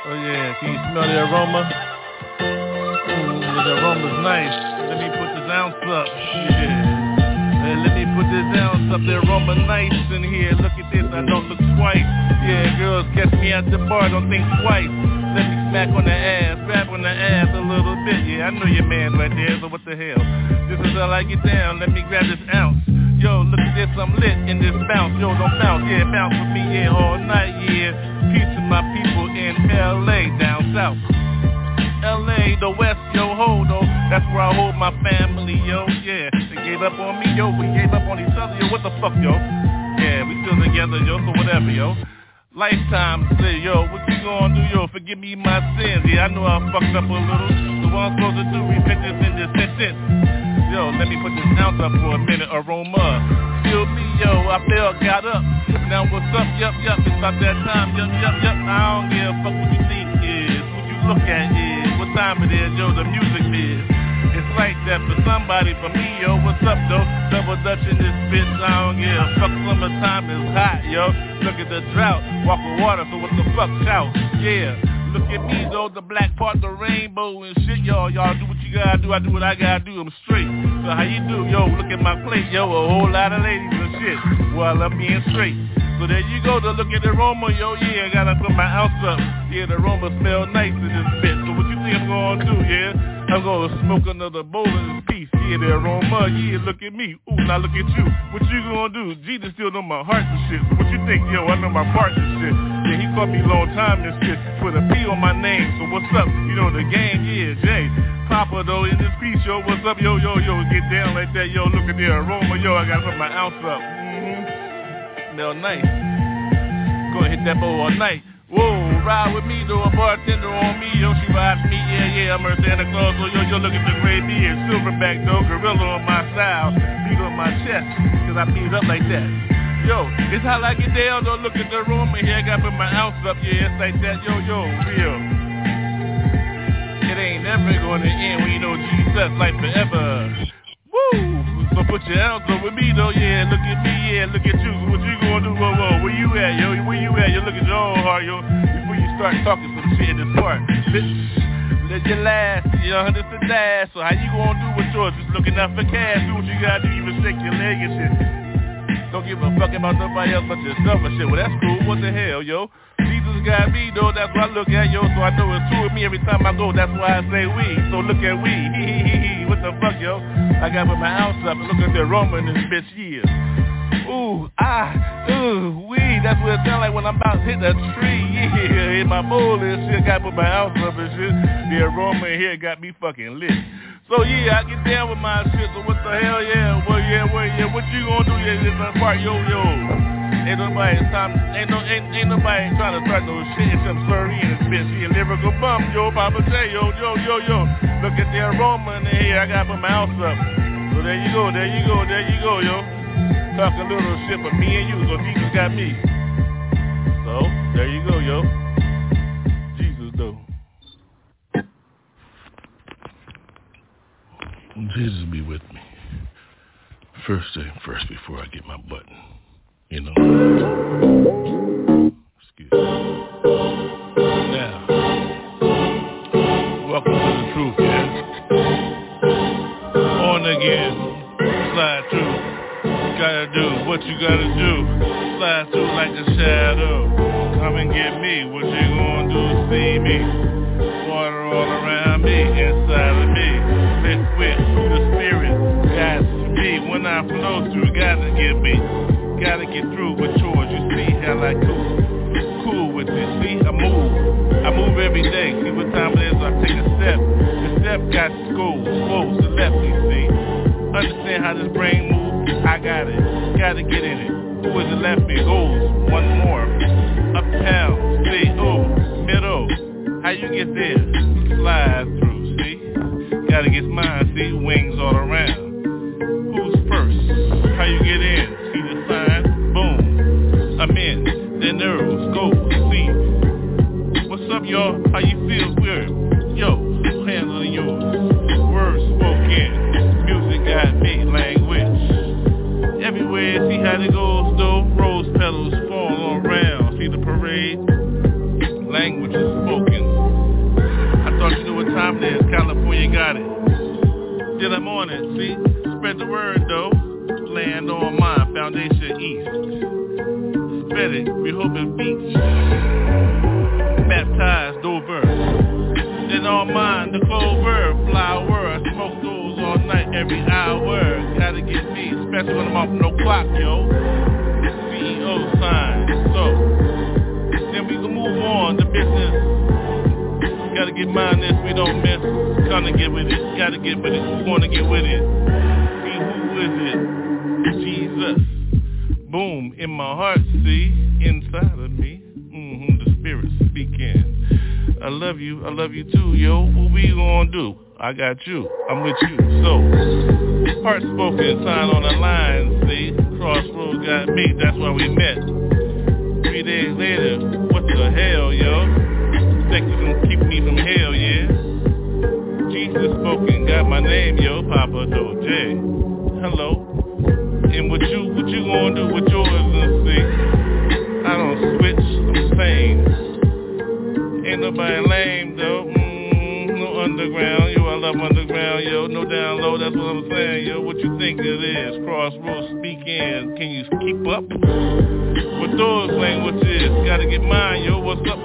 Oh yeah, can you smell the aroma? Ooh, the aroma's nice. Let me put this ounce up. Yeah. Let me put this ounce up. The aroma nice in here. Look at this, I don't look twice. Yeah, girls catch me at the bar, don't think twice. Let me smack on the ass, rap on the ass a little bit. Yeah, I know your man right there, so what the hell? This is how I get down, let me grab this ounce. Yo, look at this, I'm lit in this bounce. Yo, don't bounce, yeah, bounce with me, yeah, all night, yeah. Peace to my people in L.A., down south. L.A., the west, yo, hold on. That's where I hold my family, yo, yeah. They gave up on me, yo, we gave up on each other, yo, what the fuck, yo? Yeah, we still together, yo, so whatever, yo. Lifetime, say, yo, what you gonna do, yo? Forgive me my sins, yeah, I know I fucked up a little. So what I'm supposed to do, repentance in this sentence. Yo, let me put this ounce up for a minute, aroma. Feel me, yo, I fell, got up. Now what's up, yup, yup, it's about that time, yup, yup, yup. I don't give a fuck what you think is, what you look at is, what time it is, yo, the music is. It's like that for somebody, for me, yo, what's up, though? Double Dutch in this bitch, I don't give a fuck, summertime is hot, yo. Look at the drought, walk with water, so what the fuck, shout, yeah. Look at me, though, the black part, the rainbow and shit, y'all. Y'all do what you gotta do, I do what I gotta do, I'm straight. So how you do, yo, look at my plate, yo, a whole lot of ladies and shit. Well, I love being straight. So there you go, to look at the aroma, yo, yeah, I gotta put my house up. Yeah, the aroma smell nice in this bitch. So what you think I'm gonna do, yeah? I'm gonna smoke another bowl in this piece. Yeah, the aroma, yeah, look at me. Ooh, now look at you. What you gonna do? Jesus still know my heart and shit. So what you think, yo, I know my parts and shit. Yeah, he called me long time and shit. Put a P on my name, so what's up? You know the game, yeah, Jay. Poppa though in this piece, yo, what's up, yo, yo, yo, get down like that, yo, look at the aroma, yo, I gotta put my ounce up. Mm-hmm. Smell nice. Gonna hit that bowl all night. Whoa, ride with me, though, a bartender on me, yo, she rides me, yeah, yeah, I'm her Santa Claus, so yo, yo, look at the gray beard, silverback, though, gorilla on my style, beat on my chest, 'cause I beat up like that. Yo, it's how I get down, don't look at the room and here I got put my ounce up, yeah, it's like that, yo, yo, real. It ain't never gonna end when you know Jesus, like forever. Woo! So put your ounce up with me, though, yeah, look at me, yeah, look at you, what you gonna do, whoa, whoa, where you at, yo, where you at, yo, look at your own heart, yo, before you start talking some shit in this part, let your last, your hundreds to dash, so how you gonna do with yours, just looking out for cash, do what you gotta do, even shake your leg and shit. Don't give a fuck about nobody else but yourself and shit. Well, that's cool. What the hell, yo? Jesus got me, though. That's what I look at, yo. So I know it's two of me every time I go. That's why I say we. So look at we. Hee. What the fuck, yo? I got with my ounce up and look at the aroma in this bitch here. Ooh, ah, ooh, we. That's what it sound like when I'm about to hit a tree. Yeah, in my bowl and shit. Got with my ounce up and shit. The aroma in here got me fucking lit. So yeah, I get down with my shit. So what the hell, yeah? Well, yeah, well, yeah. What you gonna do? Yeah, this is part, yo. Ain't nobody trying to start no shit. It's him, sir. He and his bitch. He a lyrical bum, yo. Poppa J, yo. Look at the aroma in the air. I gotta put my house up. So there you go, yo. Talk a little shit, but me and you, so Jesus got me. So there you go, yo. Jesus though. Jesus be with me. First thing first before I get my button. You know. Excuse me. Now, welcome to the truth, yeah. On again. Slide through. Gotta do what you gotta do. Slide through like a shadow. Come and get me. What you gonna do? See me. Water all around me. Inside of me. With the spirit, guys, me when I flow through, gotta get me, gotta get through with chores. You see how I cool with this. See, I move every day. See what time it is, I take a step. The step got to go, close to left. You see, understand how this brain moves. I got it, gotta get in it. Who is the left? Me goes one more. Uptown, see, oh, middle. How you get there? Slide through. Gotta get mine, see, wings all around. Who's first? How you get in? See the sign? Boom. I'm in. The nerves go. See. What's up, y'all? How you feel? Weird. Yo, handling yours. Words spoken. Music got me. Language. Everywhere, see how it goes, though. Rose petals fall around. See the parade? Language is spoken. I thought you knew what time it is. California got it. Till I'm on it, see? Spread the word, though. Land on mine, foundation east. Spread it, we hoping beach. Baptized, over. Then on mine, the clover, flower. Smoke those all night, every hour. Gotta get me, especially when I'm off no clock, yo. CEO sign, so. Then we can move on to business. Gotta get mine this, we don't miss. Gonna get with it, gotta get with it. Wanna get with it. See, who is it? Jesus. Boom, in my heart, see. Inside of me. The spirit speaking. I love you too, yo. What we gonna do? I got you, I'm with you. So, heart spoken, sign on the line, see. Crossroads got me, that's why we met. 3 days later, what the hell, yo? Keep me from hell, yeah. Jesus spoken, got my name, yo. Poppa J. Hello. And what you gonna do with yours and see? I don't switch, I'm sane. Ain't nobody lame, though. No underground, yo. I love underground, yo. No down low, that's what I'm saying, yo. What you think it is? Crossroads speaking. Can you keep up? What those languages? Gotta get mine, yo. What's up?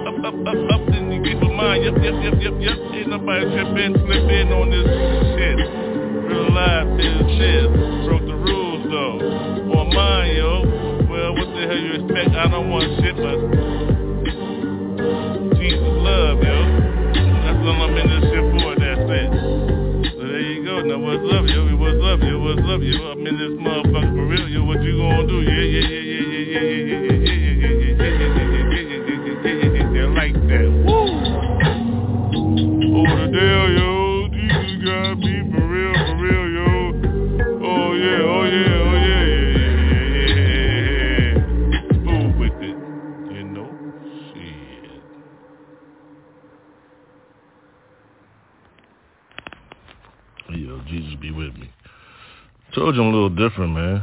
Yep. Ain't nobody tripping, slipping on this shit. Real life is shit. Broke the rules though. On mine, yo. Well, what the hell you expect? I don't want shit, but Jesus love, yo. That's all I'm in this shit for. That's it. So there you go. Now what's up, yo? I'm in this motherfucker for real, yo. What you gonna do? Yeah. Like that. Oh, the deal, yo, Jesus got me for real, yo. Oh, yeah. Move with it, you know, shit. Yo, Jesus be with me. Told you I'm a little different, man.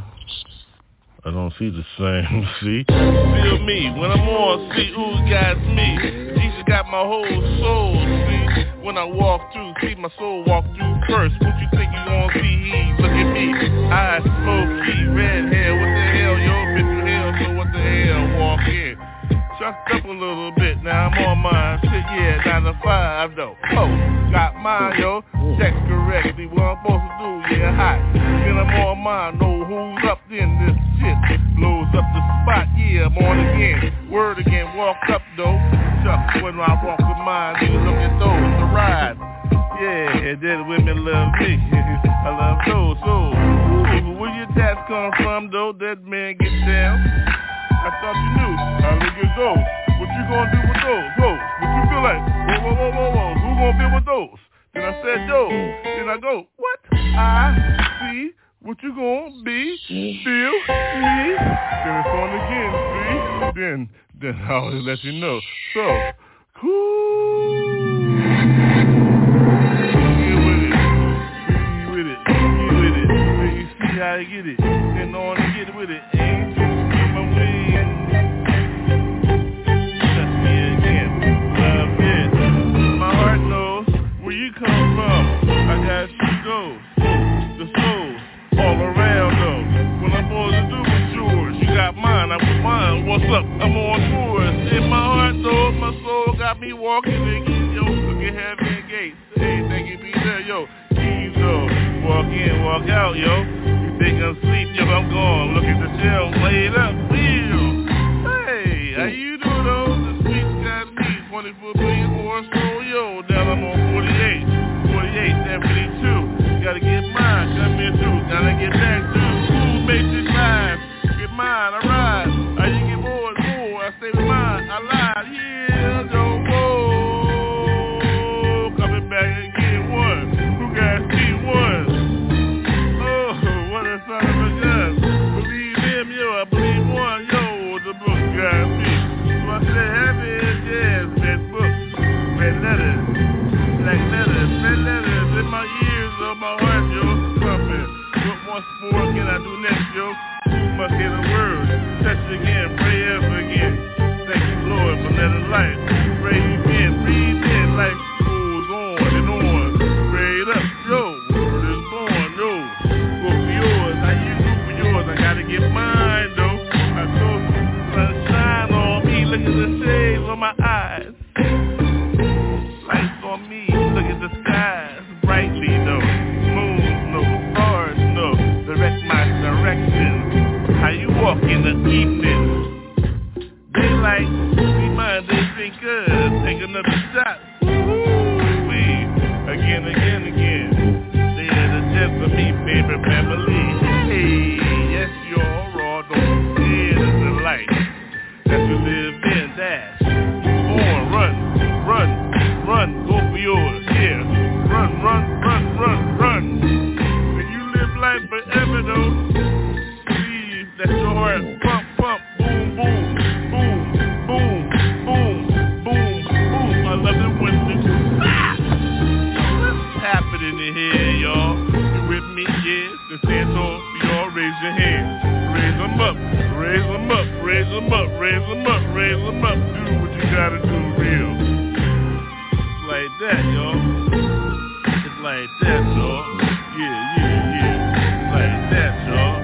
I don't see the same, see? Feel me, when I'm on, see who got me. Jesus got my whole soul. When I walk through, see my soul walk through first. What you think you gon' see? Look at me, eyes smoky, red hair. What the hell, yo? Bitch, you hell, so what the hell? Walk in, chucked up a little bit. Now I'm on mine. Shit, yeah, 9 to 5 though. Oh, got mine, yo. Check correctly what I'm supposed to do. Yeah, hot. Then I'm on mine. Know who's up in this shit. Blows up the spot. Yeah, I'm on again. Word again. Walk up though. Chuck when I walk with mine. You look at those. The ride. Yeah, and then women love me. I love those, so where your tats come from, though? That man get down. I thought you knew. I look at those. What you gonna do with those? Those? What you feel like? Whoa, whoa, whoa, whoa, whoa. Who gonna deal with those? Then I said those. Then I go, what? I see. What you gonna be? Feel me? Then it's on again, see? Then I'll let you know. So, cool. Get with it. Get with it. Get with it. Then you see how you get it. Then on to get with it. Ain't just keep my way. Touch me again. Love it. My heart knows where you come from. I got you goals. The soul. All around though, what I'm supposed to do is yours. You got mine, I put mine. What's up? I'm on tours. In my heart, though, my soul got me walking again. Yo, look at heaven gates. Anything you be there, yo. Keys though, walk in, walk out, yo. You think I'm asleep? Yo, I'm gone. Look at the shell laid up. Wheel. Hey, how you doing though? The sweet got me 24 billion more soul, yo. Now I'm on 48, 48, 72. Gotta get mine, come here too. Gotta get back to school, make it mine. Get mine, I ride. I you get more and more. I stay with mine, I lied. Yeah, don't go. Coming back and get one. Who got me one? Oh, what a son of a gun. Believe him, yo. I believe one, yo. The book got me. So I said, heavy and jazz, red books, red letters, black letters, red letters in my ears. My heart, yo, something. What once more can I do next, yo? Must hear the word. Touch again, pray ever again. Thank you, Lord, for letting life. Pray again, breathe in. Life goes on and on. Pray up, yo. Word is born, yo. Go for yours. Now you go for yours. I gotta get mine, though. I told you, sunshine on me. Look at the shades on my eyes. Lights on me. Look at the skies. Brightly, though. How you walk in the evening? Daylight, be mine, they think good. Take another shot. Woo-hoo, wave. Again, again, again. They had a death for me, baby, family. Hey, yes, you're raw, don't fear the light that you live in. Dash, move on, run, run, run, go for yours, yeah. Run, run, run, run, run. When you live life forever, though. That's your heart. Pump, pump, boom, boom, boom, boom, boom, boom, boom. I love it when this what's happening in here, y'all? You with me, yeah? The hands off, y'all raise your hands. Raise them up, raise them up, raise them up, raise them up, raise them up. Do what you gotta do real. It's like that, y'all. It's like that, y'all. Yeah, yeah, yeah. It's like that, y'all.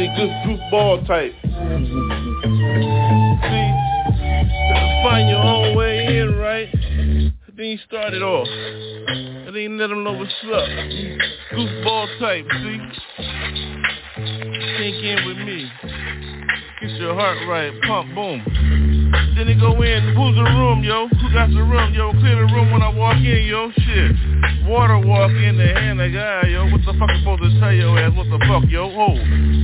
they good fruit ball type. See, find your own way in, right? Then you start it off, and then you let them know what's up. Goofball type, see? Think in with me. Get your heart right, pump, boom. Then they go in, who's the room, yo? Who got the room, yo? Clear the room when I walk in, yo, shit. Water walk in the hand, like, ah, yo, what the fuck I'm supposed to tell your ass? What the fuck, yo? Oh,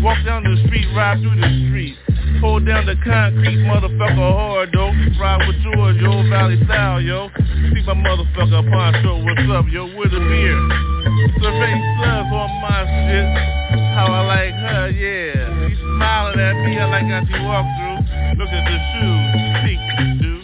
walk down the street, ride through the street. Hold down the concrete, motherfucker, hard, though. Ride with George, yo, Valley style, yo. See my motherfucker poncho, what's up, yo? With a beer. Survey slugs on my shit. How I like her, yeah. She's smiling at me, I like how she walk through. Look at the shoes, peek, dude.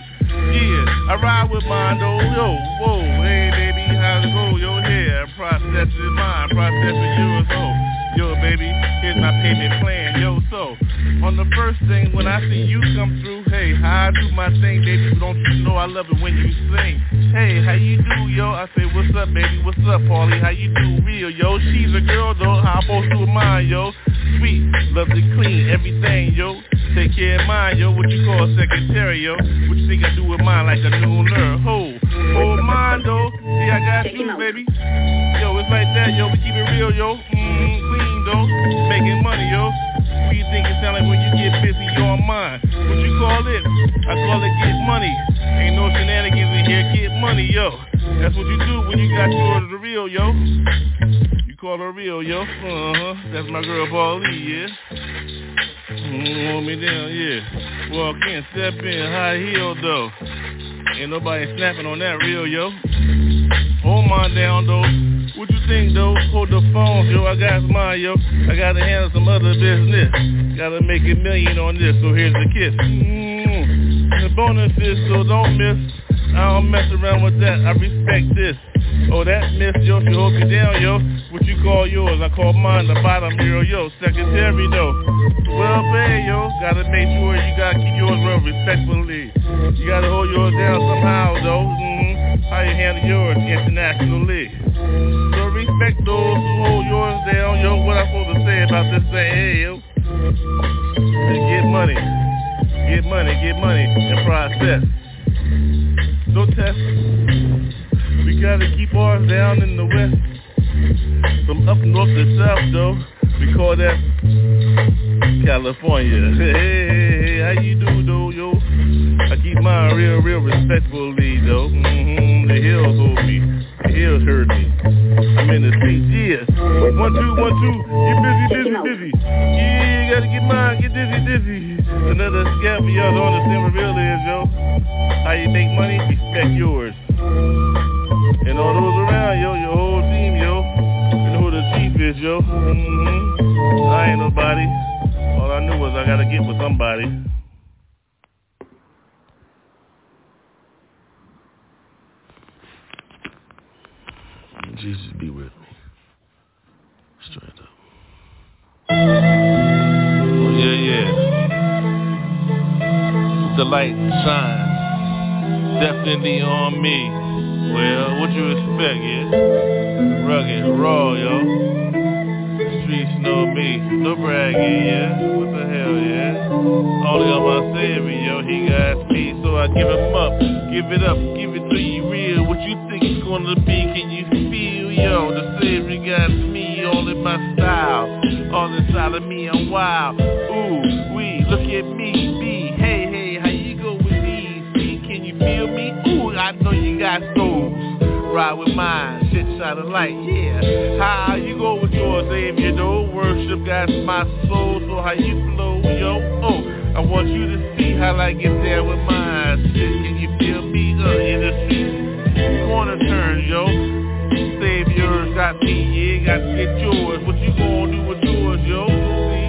Yeah, I ride with Mondo, yo. Whoa, hey, baby, how's it go, yo? Yeah, process is mine, process is yours, oh. Yo, baby, here's my payment plan, yo, so on the first thing, when I see you come through, hey, how I do my thing, baby, don't you know I love it when you sing. Hey, how you do, yo? I say, what's up, baby, what's up, Paulie? How you do real, yo? She's a girl, though, how I'm supposed to do mine, yo? Sweet, lovely, clean, everything, yo. Take care of mine, yo, what you call secretary, yo. What you think I do with mine, like a nooner, ho. Hold mine, though, see, I got you, baby. Yo, it's like that, yo, we keep it real, yo. Clean, though, making money, yo. What you think it sound like when you get busy, you're on mine? What you call it? I call it get money. Ain't no shenanigans in here, get money, yo. That's what you do when you got yours the real, yo. You call her real, yo. Uh-huh, that's my girl, Paulie, yeah. Hold me down, yeah. Walk in, step in, high heel, though. Ain't nobody snapping on that reel, yo. Hold mine down, though. What you think, though? Hold the phone, yo. I got mine, yo. I gotta handle some other business. Gotta make a million on this, so here's the kiss. The bonus is, so don't miss. I don't mess around with that, I respect this. Oh, that miss, yo, she hold me down, yo. What you call yours, I call mine the bottom girl, yo. Secretary, though. Well, babe, yo, gotta make sure you gotta keep yours real respectfully. You gotta hold yours down somehow, though. How you handle yours internationally. So respect those who hold yours down, yo. What I supposed to say about this thing, hey, yo? Just get money. Get money, get money, and process. No test. We gotta keep ours down in the west. From up north to south, though, we call that California. Hey, how you do, though, yo? I keep mine real, real respectfully, though. The hills hold me. The hills heard me. I'm in the streets, yeah. 1, 2, 1, 2. Get busy, busy, busy. Yeah, you gotta get mine. Get dizzy, dizzy. Another scalp, y'all don't understand what real is, yo. How you make money? Respect yours. And all those around, yo, your whole team, yo. You know who the chief is, yo. I ain't nobody. All I knew was I gotta get with somebody. Jesus be with me. Straight up. Oh, yeah. The light shines. Definitely on me. Well, what you expect, yeah? Rugged, raw, yo. Streets know me. No bragging, yeah? What the hell, yeah? Only on my theory, yo. He got me, so I give him up. Give it up, give it to you real. What you think it's gonna be, can you feel, yo? The theory got me, all in my style. All inside of me, I'm wild. Ooh, wee, look at me, be. Hey, how you go with me? See, can you feel me? Ooh, I know you got souls. Ride with mine, shit shine a light, yeah. How you go with yours, Xavier, though? Worship God's my soul, so how you flow, yo? Oh, I want you to see how I get there with mine. Shit, can you feel me? In the street, corner turn, yo. Xavier's got me, yeah, got to get yours. What you gonna do with yours, yo?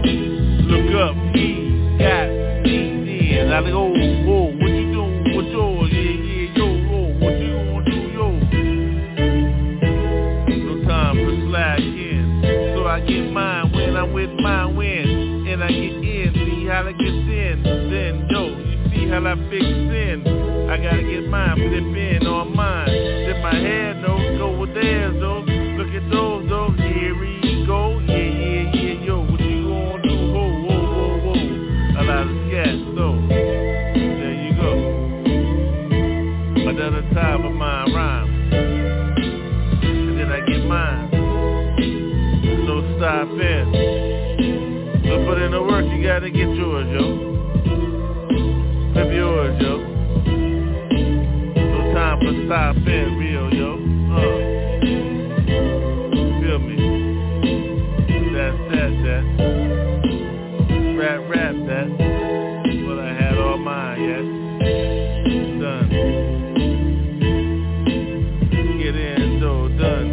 See? Look up, he got me, yeah. Now they go, whoa, what you doing with yours, yeah? I get mine when I'm with mine when, and I get in, see how I get in, then yo, you see how I fix in, I gotta get mine, flip in on mine, dip my head though, go with theirs though, look at those though, here we go, yeah, yo, what you gonna do, do. There you go. Another time of my rhyme, and then I get mine. No stop it. But put in the work, you gotta get yours, yo. Flip yours, yo. No time for stop it, real, yo. Feel me? That's that. Rap that, but I had all mine yet. Done. Get in though, done.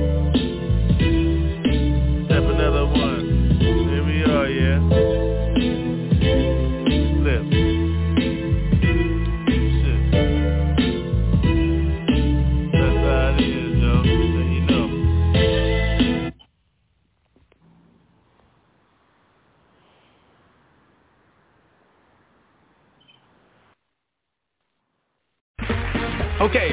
Step another one. Here we are, yeah. Flip. Shit. That's how it is, yo. Then you know. Okay,